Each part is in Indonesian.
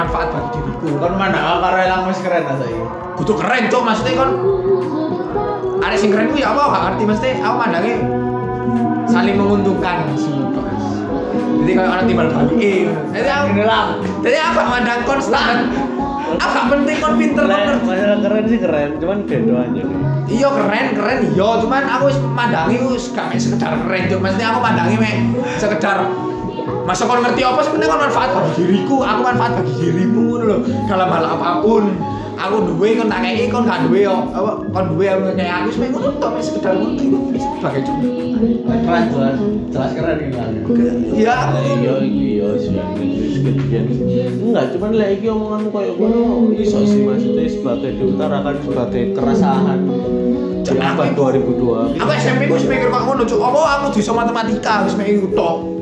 manfaat bagi diriku. Kan mana karo elang wis keren ta saiki. Kudu keren cuk, maksudnya kon arek sing keren ku ya apa gak ngerti mesti aku mandange saling menguntungkan semua. Jadi kalau orang timbal balik jadi aku mandang konstan. Aku penting kon pinter banget. Masalah keren sih keren, cuman beda aja. Iya keren, iya cuman aku wis mandangi wis gak sekedar keren cuk. Mesti aku mandangi mek sekedar masa kon ngerti apa sebenarnya kon manfaat bagi diriku, aku manfaat bagi dirimu ngono lho. Dalam hal apapun, aku duwe kon tak kei, kon gak duwe yo. Apa kon duwe aku kei aku sebenarnya ngono tok wis sekedar ngono iku sebagai contoh. Keren banget, jelas keren iki kan. Iya, iya enggak cuman lek iki omonganmu koyo ngono iso sih maksudnya sebagai diutarakan sebagai keresahan. Di abad 2002. Aku SMP ku mikir kok ngono cuk. Apa aku diso matematika wis mikir tok.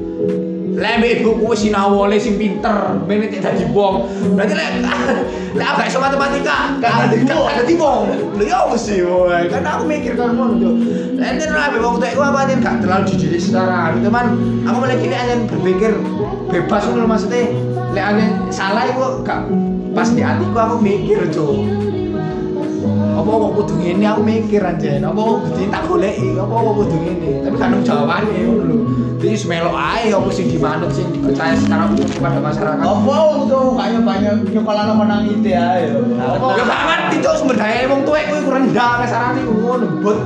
Lembek ibuku wis sinawole sing pinter, ben nek dadi wong. Berarti lek aku iso matematika, gak ada timbang. Lho ya wis wae, kan aku mikir kan ngono to. Lek enten lembek wong tuwek ku apa enten gak terlalu dididik secara gitu kan. Aku mulai kene enten berpikir bebas ngono maksudnya. Lek enten salah iku gak pas di atiku aku mikir cuk. Apa wong kudu ngene aku mikir anjen. Apa kudu tak goleki, apa wong kudu ngene. Tapi kan jawabane ngono lho. Jadi semelo ae opo sing dimanut sing dipercaya secara umum kepada masyarakat. Opo to kaya banyak nyokolano menang ide ae. Yo gak ngerti cuk sumber daya wong tuwek kuwi rendah kasarane ngono lembut.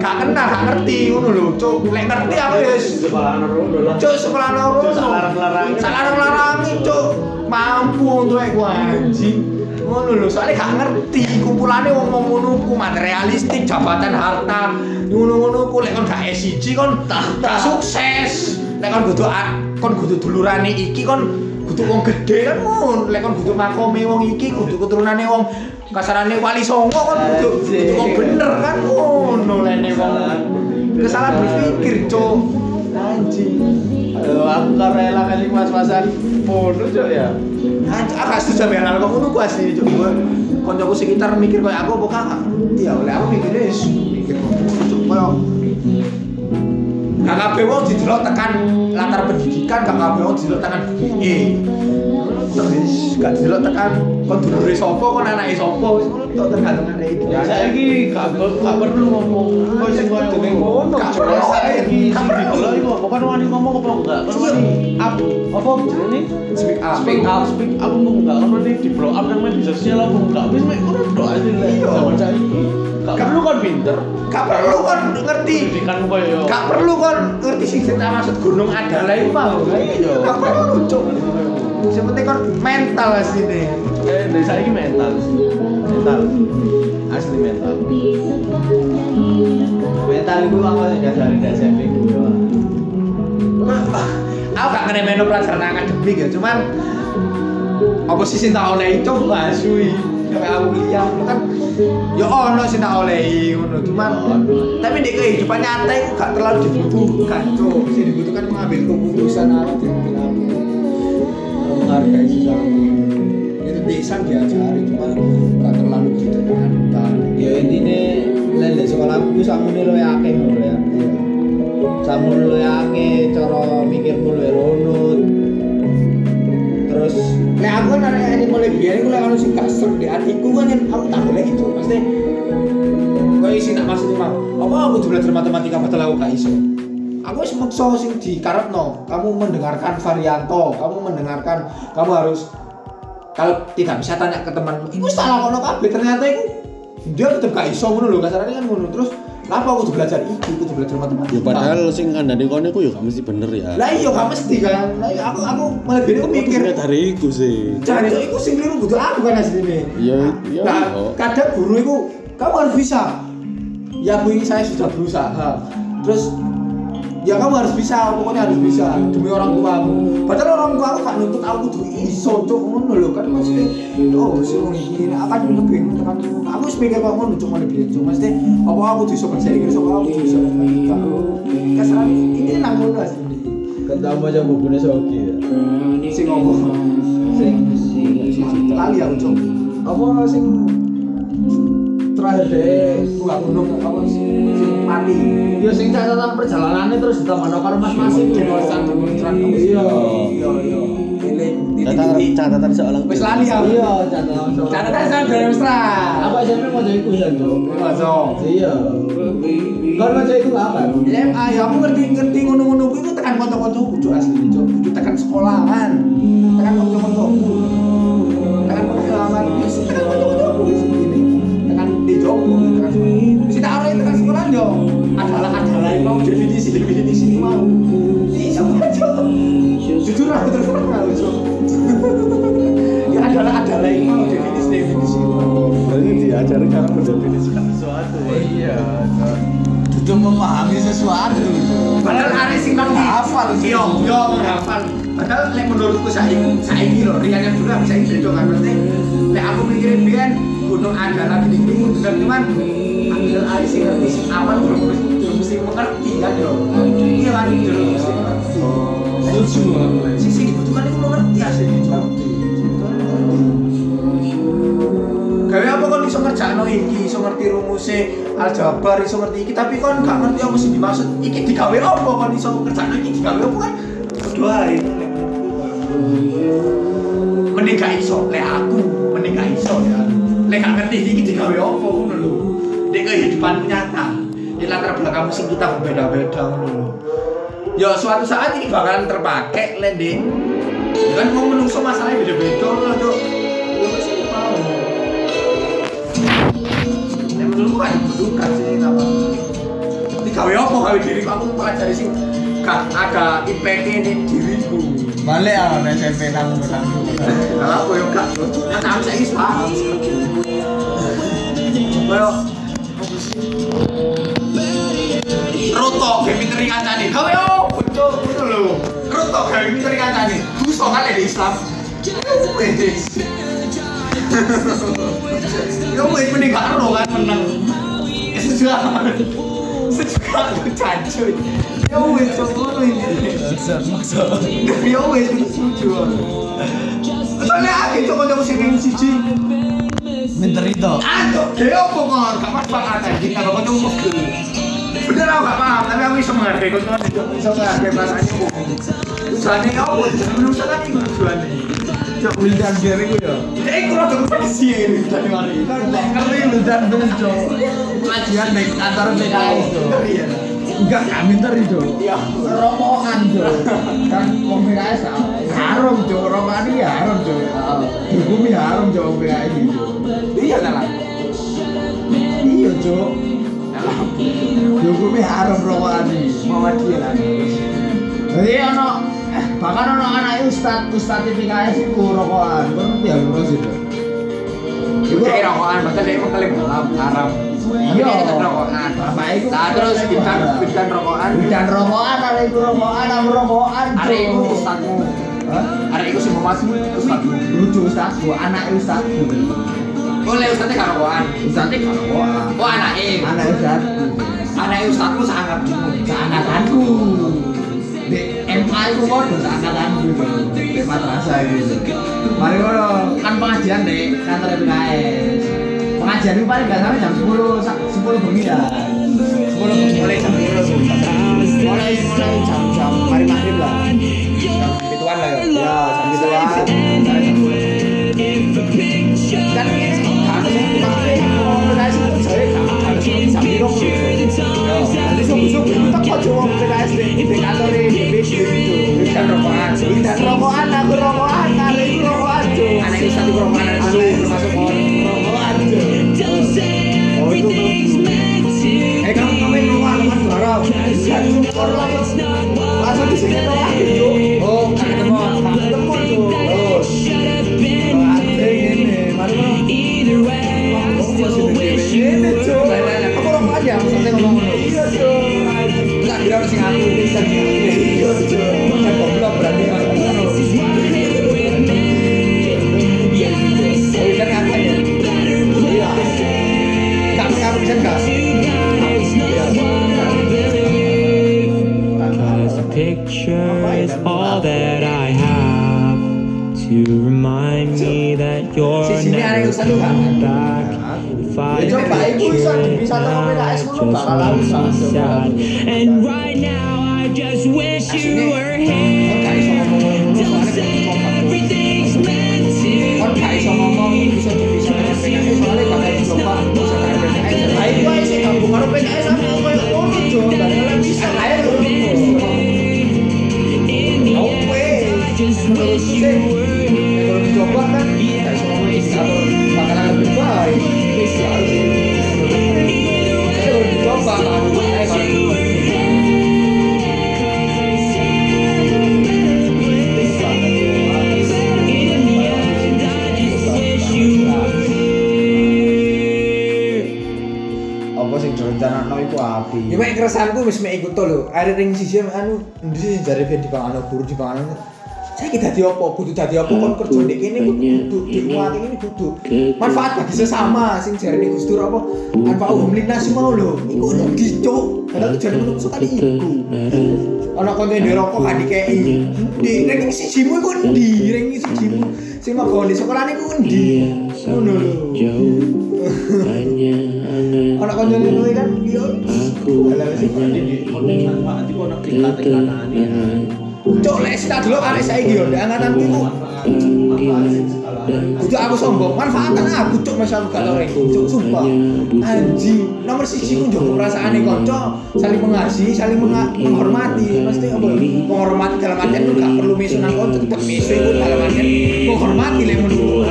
Gak kenal, gak ngerti ngono lho cuk. Lek ngerti aku wis sekolahno lho. Cuk sekolahno lho salarang-larangi cuk. Mampu wong tuwek ku anjing. Ngono lho soalnya gak ngerti kumpulane wong ngono ku materialistik jabatan harta. Ngono-ngono ku lek kon gak SIC kon tak sukses. Lek kon kudu dulurane iki kon kudu wong gedhe kan ngono. Lek kon kudu makome wong iki kudu keturunane wong kasarane Wali Songo kon kudu wong bener kan ngono lene wong. Kesalahan berpikir cuk. Anjing. Aduh aku karo elak-elak was-wasan podo cuk ya. Anjing aku asli sampean kok ngono ku asli cuk. Koncoku sekitar mikir koyo aku apa kakak. Ya oleh aku mikire koyo kakak bewo didelok tekan latar pendidikan, kakak bewo didelok tekan piye. Terus gak didelok tekan kon dulure sapa, kon anake sapa wis ngono tok tergantung arek iki. Ya saiki gak perlu ngomong koyo sing koyo ngono. Gak perlu saiki sing didelok iku apa wani ngomong apa enggak? Kon wani apa jenenge? Speak up ngomong enggak? Kon wani di blow up nang media sosial apa enggak? Wis mek ngono tok ae zaman saiki. Gak perlu kon pinter, gak perlu kon ngerti. Gak perlu kon ngerti sing maksud gunung adalah iku mau. Iya. Gak perlu cuk. Sing penting kon mental asline. Desa iki mental. Mental. Asli mental. Mental iku awake dasar-dasar iku yo. Aku gak ngremeno pelajaran akademik ya, cuman apa sih sing tak oleh itu asui. Kalau kuliah kan ya ono sing tak olehi ngono cuman tapi di kehidupan nyata itu gak terlalu dibutuhkan cuk sing dibutuhkan mengambil keputusan arep diambil menghargai sesama itu desa diajari cuman gak terlalu dibutuhkan ya intine lek sekolah aku sakmene luwe akeh ngono ya sakmene luwe akeh cara mikirku luwe runut terus lek aku arek animal biyen iku lek ono sing kasar di atiku kan aku tak boleh itu pasti kok isi nak maksud mau apa aku belajar matematika padahal aku gak iso aku wis maksa sing dikarepno kamu mendengarkan Varianto kamu mendengarkan kamu harus kalau tidak bisa tanya ke temanmu iku salah ono kabeh ternyata iku dia tetep gak iso ngono lho kasarane kan ngono terus lapa aku belajar iki, aku belajar matematika. Ya padahal sing kandhane kono iku ya gak mesti bener ya. Lah iya gak mesti kan. Lah aku malah dhewe mikir dari iku sih. Jan iku sing kliru kudu aku kan asline. Iya. Nah, kadang guru iku kamu harus bisa. Ya aku saya sudah berusaha. Terus ya kamu harus bisa, pokoknya harus bisa demi orang tuamu. Padahal orang tua aku gak nuntut aku kudu iso cuk ngono lho kan maksudnya. Oh, sing iki akan lebih tekan aku speaker kok ngono cuma lebih cuma mesti apa aku iso percaya iki iso aku iso matematika. Kasaran iki nang ngono asli. Ketemu aja bubune soki ya. Sing opo? Sing lali aku cuk. Apa sing terakhir deh, gua gunung apa sing mati. Yo sing catatan perjalanannya terus ditambah nomor mas-masing di kosan. Iya. Catatan catatan seorang wis lali ya. Iya, catatan seorang Dewstra. Apa SMP mau jadi kuliah dong. Langsung. Iya. Kon mau jadi apa? SMA ya aku ngerti ngono-ngono kuwi tekan kanca-kancaku kudu asli, Cuk. Kudu tekan sekolahan. Tekan kanca-kancaku. Tekan pengalaman wis tekan kanca-kancaku wis ngene. Tekan di jomblo tekan. Wis tak arep tekan sekolahan yo. Adalah mau definisi mau. Iya, Cuk. Jujur aku terserah kalau itu ya adalah yang mau definisi berarti diajari cara mendefinisikan sesuatu ya iya itu memahami sesuatu padahal ada sing nang hafal yo hafal padahal lek menurutku saiki lho riyan yang dulu bisa beda kan berarti lek aku mikirin biyen gunung adalah gini cuman ambil alis sing ngerti sing aman mesti mengerti kan yo iya kan mesti ngerti sisi kebutuhan itu lo ngerti aslinya cok gawe apa kan bisa ngerjakno iki, bisa ngerti rumusnya aljabar, bisa ngerti iki tapi kan gak ngerti apa sih dimaksud iki digawe apa kan bisa ngerjakno iki digawe apa kan doain mending gak iso, lek aku mending gak iso ya lek gak ngerti iki digawe apa ngono lho nek kehidupanmu nyata ya latar belakang sing kita beda-beda ngono lho ya suatu saat ini bakalan terpakai lending ya kan mau menungso masalahnya beda-beda lah dok ya pasti mau ya menurutku kan dibutuhkan sih apa ini gawe diriku aku pelajari sih gak ada IPK ini diriku balik ya orang SMP nanggung kalau aku ya gak kan aku saya paham ayo rotok gemiteri kancane gawe yo betul lho rotok gemiteri kancane gusto kan lek Islam yo wis mending gak ero kan menang sejuga cancun yo wis coba ini maksud yo wis sejuga soalnya aku coba sing siji menterito aduh yo pokoknya gak masalah kan kita bakal ngomong bener aku gak paham, tapi aku bisa menghargai kontuan itu bisa menghargai perasaannya tujuannya apa? Tujuannya apa? Tujuannya cok, wildan biarin gue ya ini aku rada kondisi ini dari mana ini ngerti wildan bener cok pengajian baik antara PKI cok enggak, gak minter cok romongan cok kan ngomong PKI haram cok, romongan ini haram cok dihukumi haram cok PKI cok iya kan? Iya cok Jokowi haram rokokan iki, Muhammadiyah lan. Dadi ana bahkan ana anake ustaz PKS iku rokokan, ngerti ya lurus itu. Iku rokokan mboten iku kelem haram. Iya, rokokan. Bapak iku terus bidan rokokan, ana iku rokokan, ana rokokan. Arek iku ustazku. Hah? Arek iku sing Muhammadiyah iku ustazku. Lucu ustazku, anake ustazku. Oleh ustadnya gak rokokan oh anaknya ustadku seangkatanku di MA itu kodoh seangkatanku di madrasah itu mari kodoh kan pengajian deh kantor PKS pengajian itu paling gak sampai jam 10 bengi ya 10 bengi mulai jam 10 mulai jam mari maghrib lah jam pituan lah ya jam pituan kan ini Everything's made Kalau dicoba kan tidak semua bisa makanan lebih baik bisa harus dicoba ya mek keresahanku wis mek iku to lho. Arek ring siji anu ndi jare ben dipangano guru dipangano. Saiki dadi opo? Kudu dadi opo kon kerja nek kene kudu dikuati ngene kudu. Manfaat bagi sesama sing jarene Gus Dur apa? Anfa'ul linnas mau lho. Iku lho gitu. Padahal jare menungso tadi iku. Ana konten rokok kan dikeki. Di ring sijimu iku ndi? Ring sijimu sing mabone sekolahane iku ndi? Ngono lho. Anak konten itu kan yo ala wis iki konten manfaat iku ana klikatan-klikatane. Cuk lek sita delok arek saiki yo angatanku iku kudu aku sombong manfaatan aku cuk masalah gak lore cuk sumpah anjing nomor 1 ku njogo perasaane kanca saling mengasihi saling menghormati mesti apa menghormati dalam artian gak perlu misunan kanca tetep misu iku dalam artian menghormati lek menurut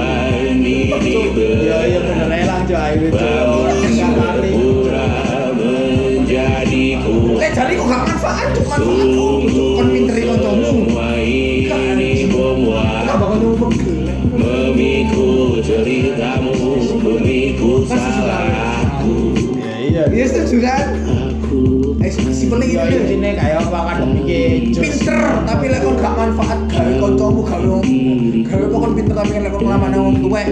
ya ya bener elang jai jadi kok gak manfaat cuma manfaatku kon pinterin otomu kan memiku ceritamu memiku salahku ya iya yes sudah simpelnya gitu ini kayak apa kan pinter tapi lek kon gak manfaat gawe kancamu gawe kok kon pinter tapi lek kon nglamane wong tuwek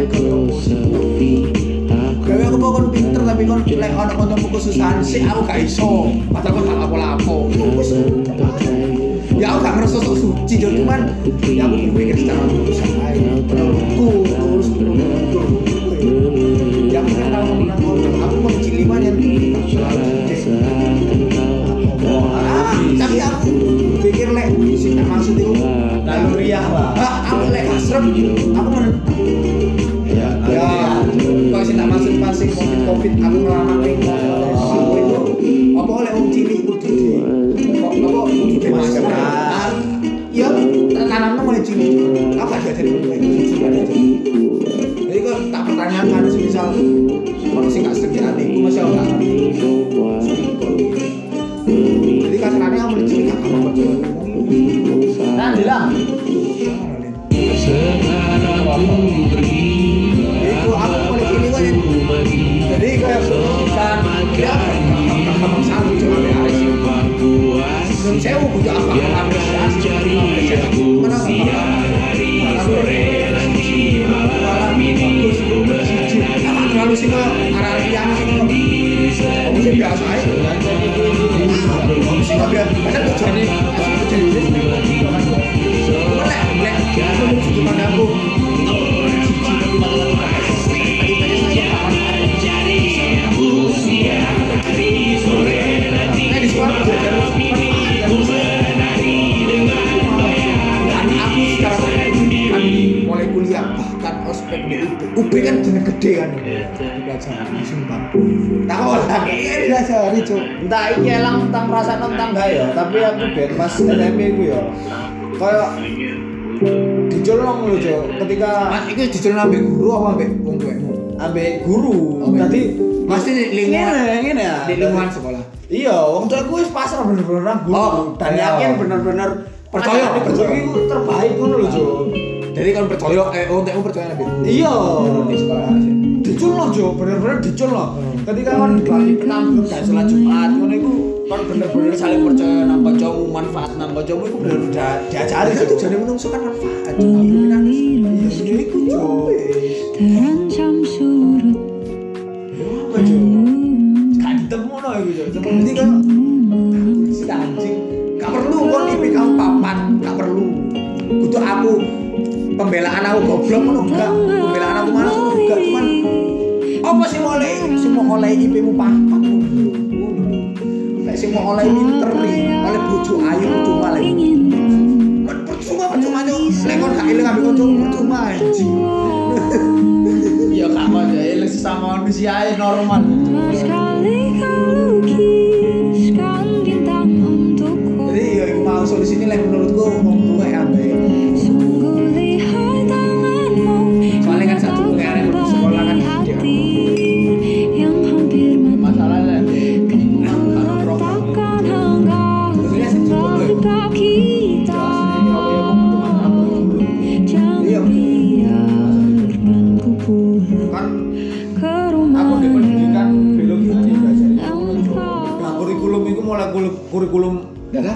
gawe aku pokon pinter tapi kon lek ana kancamu kesusahan sik aku gak iso padahal kon gak lapo-lapo ya aku gak ngerasa sok suci cuman ya aku mikir secara kesusahan aku terus yang kenal menang aku menciliman yang tapi aku pikir lek sing tak maksud iku lalu riah lah aku lek asrep aku ya kok sing tak maksud pasing covid aku ngelamane aku itu apa oleh wong cilik kudu kok apa kudu masyarakat ya tanamno oleh cilik apa diajari jadi kok tak pertanyakan misal ono sing gak sedek ati iku masih ora jadi kasarane aku cilik gak apa-apa kan jelas sekarang aku pergi saya butuh apa harus cari siang hari sore nanti malam ini terlalu sih arah yang sih biasa aja UB kan jenis gede kan dipelajari, sumpah tak olah, ini dipelajari cok entah ini elang tentang perasaan tentang gak ya tapi aku ben pas SMP ku ya kayak dicolong lho cok ketika mas itu dicolong ambil guru apa ambil guru tadi pasti di lingkungan sekolah iya, waktu aku pasrah bener-bener guru dan yakin bener-bener percaya itu terbaik kan lho cok jadi kan percaya untuk percaya nabi iya di sekolah aja dicul loh Jo bener-bener dicul loh ketika kan kali penampilan dan sholat Jumat kan itu kan bener-bener saling percaya nambah jamu manfaat nambah jamu itu bener-bener diajari itu jadi menungsukan manfaat iya itu Jo terancam surut apa Jo gak ditemu loh itu Jo seperti kan si anjing gak perlu kan IP kamu papan gak perlu butuh aku pembelaan aku goblok ngono enggak pembelaan aku malas ngono enggak cuman apa sih mau oleh IP-mu papat lek sing mau oleh pinter oleh bojo ayu cuma lek percuma lek kon gak eling ambek kanca percuma anjing ya gak ono eling sesama manusia ae normal jadi ya mau solusinya lek menurutku wong tuwa ambek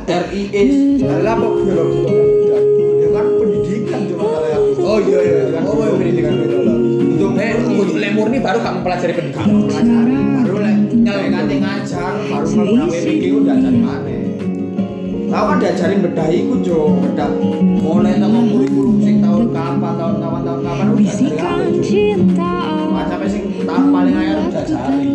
RIS adalah apa biologi bukan? Ya kan pendidikan cuma kalau yang oh iya iya kan pendidikan biologi. Untuk untuk lemur nih baru kamu pelajari pendidikan. Pelajari baru lek nyelenggati ngajar baru memang WPG udah dari mana? Tahu kan diajarin bedah iku jo bedah. Mulai nang kurikulum sing tahun kapan tahun-tahun kapan udah diajarin. Macam sing tahun paling akhir udah diajarin.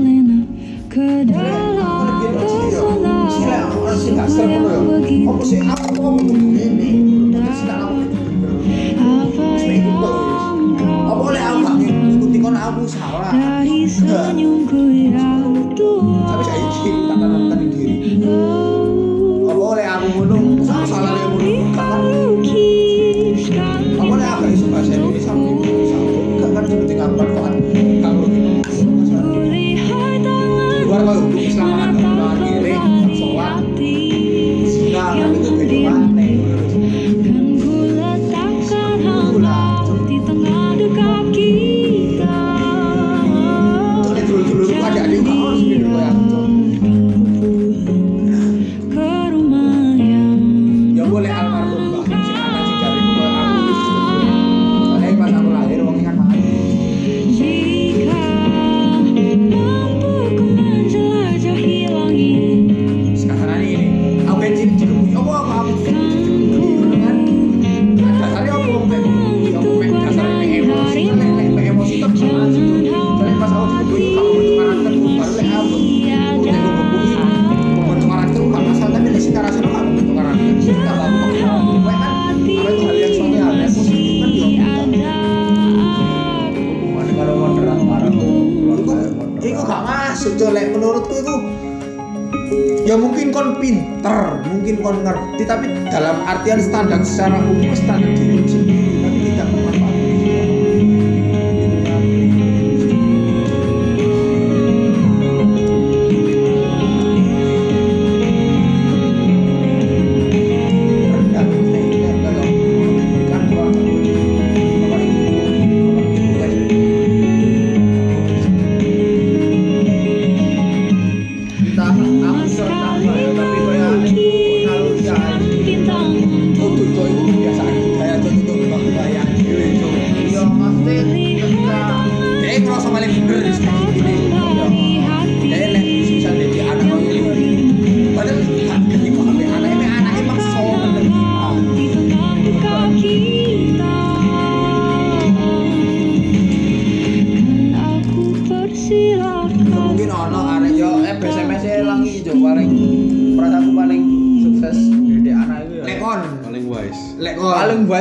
Ya mungkin kon pinter, mungkin kon ngerti, tapi dalam artian standar secara umum standar diri sendiri, tapi tidak memanfaatkan.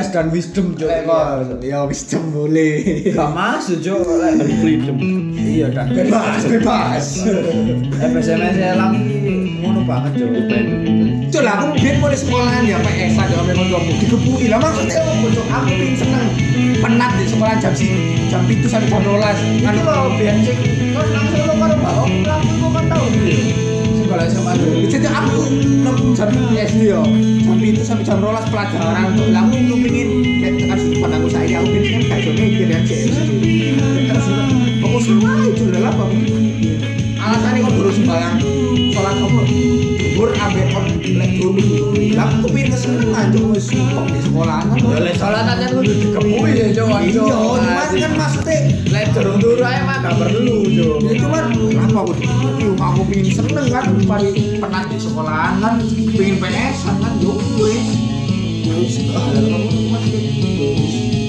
Dan wisdom jo ya wisdom boleh gak masuk jo dan freedom iya dan bebas SMS lagi ngono banget jo jo lah aku biar mulai sekolahan ya PS aja memang jomblo dikepuki lah maksudnya aku pin seneng penat di sekolah jam sini jam itu sampai jam 12 kan lo biancik kan langsung lo karo mbak aku kan tau sekolah sama aku jadi aku jam SD yo itu sampai jam rolas pelajaran tuh lalu aku pingin kayak tekan sudut pandangku saya aku pingin kayak jodoh kira-kira terus aku semua itu adalah apa alasannya kok buruk sembarang sholat kamu bur ambil on lek dulu lalu aku pingin keseneng aja sumpah di sekolah oleh sholatannya lu udah dikepui ya jauh iya cuman kan maksudnya lek dulu aja mah gak perlu ya cuman kenapa aku dikepui aku pingin seneng kan paling penat di sekolahan kan pingin PS kan yo wis. Wis, ah, lha kok masih